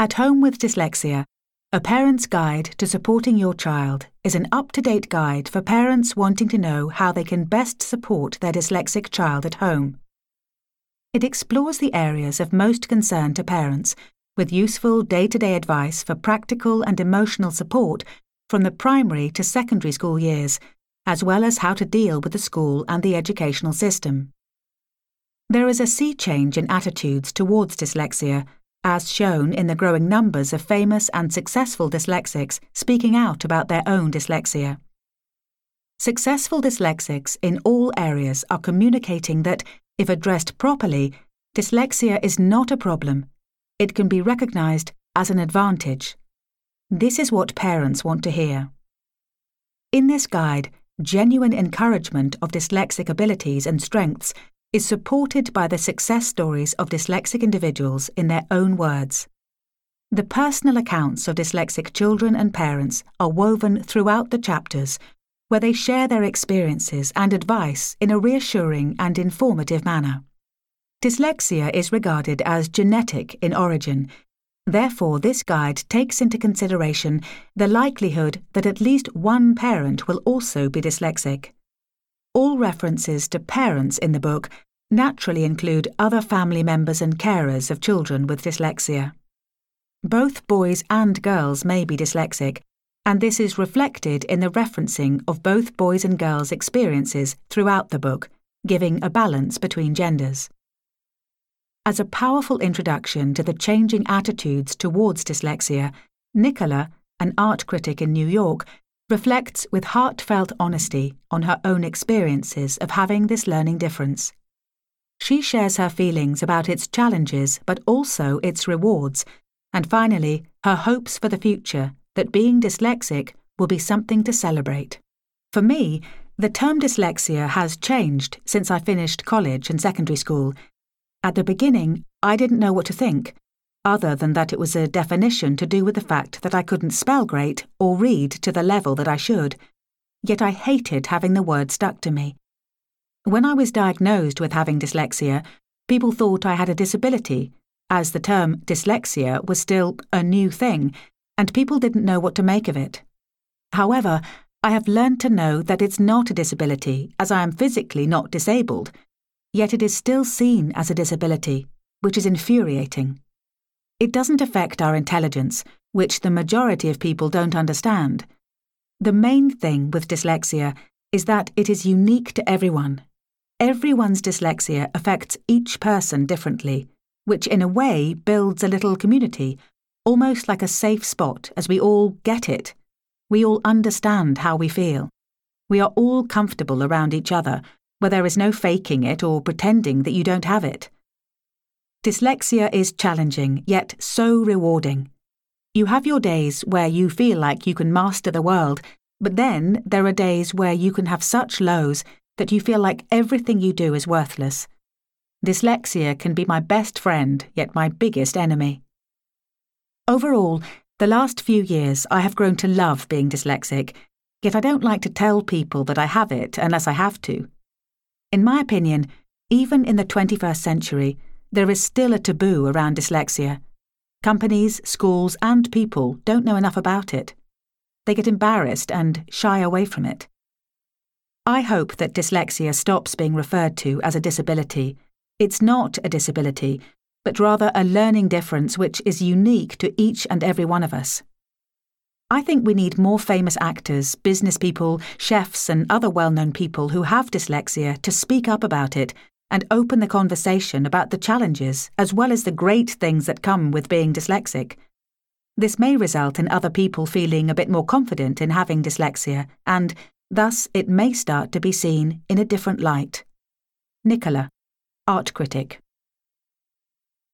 At Home with Dyslexia, A Parent's Guide to Supporting Your Child is an up-to-date guide for parents wanting to know how they can best support their dyslexic child at home. It explores the areas of most concern to parents, with useful day-to-day advice for practical and emotional support from the primary to secondary school years, as well as how to deal with the school and the educational system. There is a sea change in attitudes towards dyslexia, as shown in the growing numbers of famous and successful dyslexics speaking out about their own dyslexia. Successful dyslexics in all areas are communicating that, if addressed properly, dyslexia is not a problem. It can be recognized as an advantage. This is what parents want to hear. In this guide, genuine encouragement of dyslexic abilities and strengths is supported by the success stories of dyslexic individuals in their own words. The personal accounts of dyslexic children and parents are woven throughout the chapters, where they share their experiences and advice in a reassuring and informative manner. Dyslexia is regarded as genetic in origin. Therefore, this guide takes into consideration the likelihood that at least one parent will also be dyslexic. All references to parents in the book naturally include other family members and carers of children with dyslexia. Both boys and girls may be dyslexic, and this is reflected in the referencing of both boys' and girls' experiences throughout the book, giving a balance between genders. As a powerful introduction to the changing attitudes towards dyslexia, Nicola, an art critic in New York, reflects with heartfelt honesty on her own experiences of having this learning difference. She shares her feelings about its challenges but also its rewards, and finally, her hopes for the future that being dyslexic will be something to celebrate. For me, the term dyslexia has changed since I finished college and secondary school. At the beginning, I didn't know what to think, other than that it was a definition to do with the fact that I couldn't spell great or read to the level that I should, yet I hated having the word stuck to me. When I was diagnosed with having dyslexia, people thought I had a disability, as the term dyslexia was still a new thing, and people didn't know what to make of it. However, I have learned to know that it's not a disability, as I am physically not disabled, yet it is still seen as a disability, which is infuriating. It doesn't affect our intelligence, which the majority of people don't understand. The main thing with dyslexia is that it is unique to everyone. Everyone's dyslexia affects each person differently, which in a way builds a little community, almost like a safe spot as we all get it. We all understand how we feel. We are all comfortable around each other, where there is no faking it or pretending that you don't have it. Dyslexia is challenging, yet so rewarding. You have your days where you feel like you can master the world, but then there are days where you can have such lows that you feel like everything you do is worthless. Dyslexia can be my best friend, yet my biggest enemy. Overall, the last few years I have grown to love being dyslexic, yet I don't like to tell people that I have it unless I have to. In my opinion, even in the 21st century, there is still a taboo around dyslexia. Companies, schools, and people don't know enough about it. They get embarrassed and shy away from it. I hope that dyslexia stops being referred to as a disability. It's not a disability, but rather a learning difference which is unique to each and every one of us. I think we need more famous actors, business people, chefs, and other well-known people who have dyslexia to speak up about it and open the conversation about the challenges as well as the great things that come with being dyslexic. This may result in other people feeling a bit more confident in having dyslexia, and thus it may start to be seen in a different light. Nicola, art critic.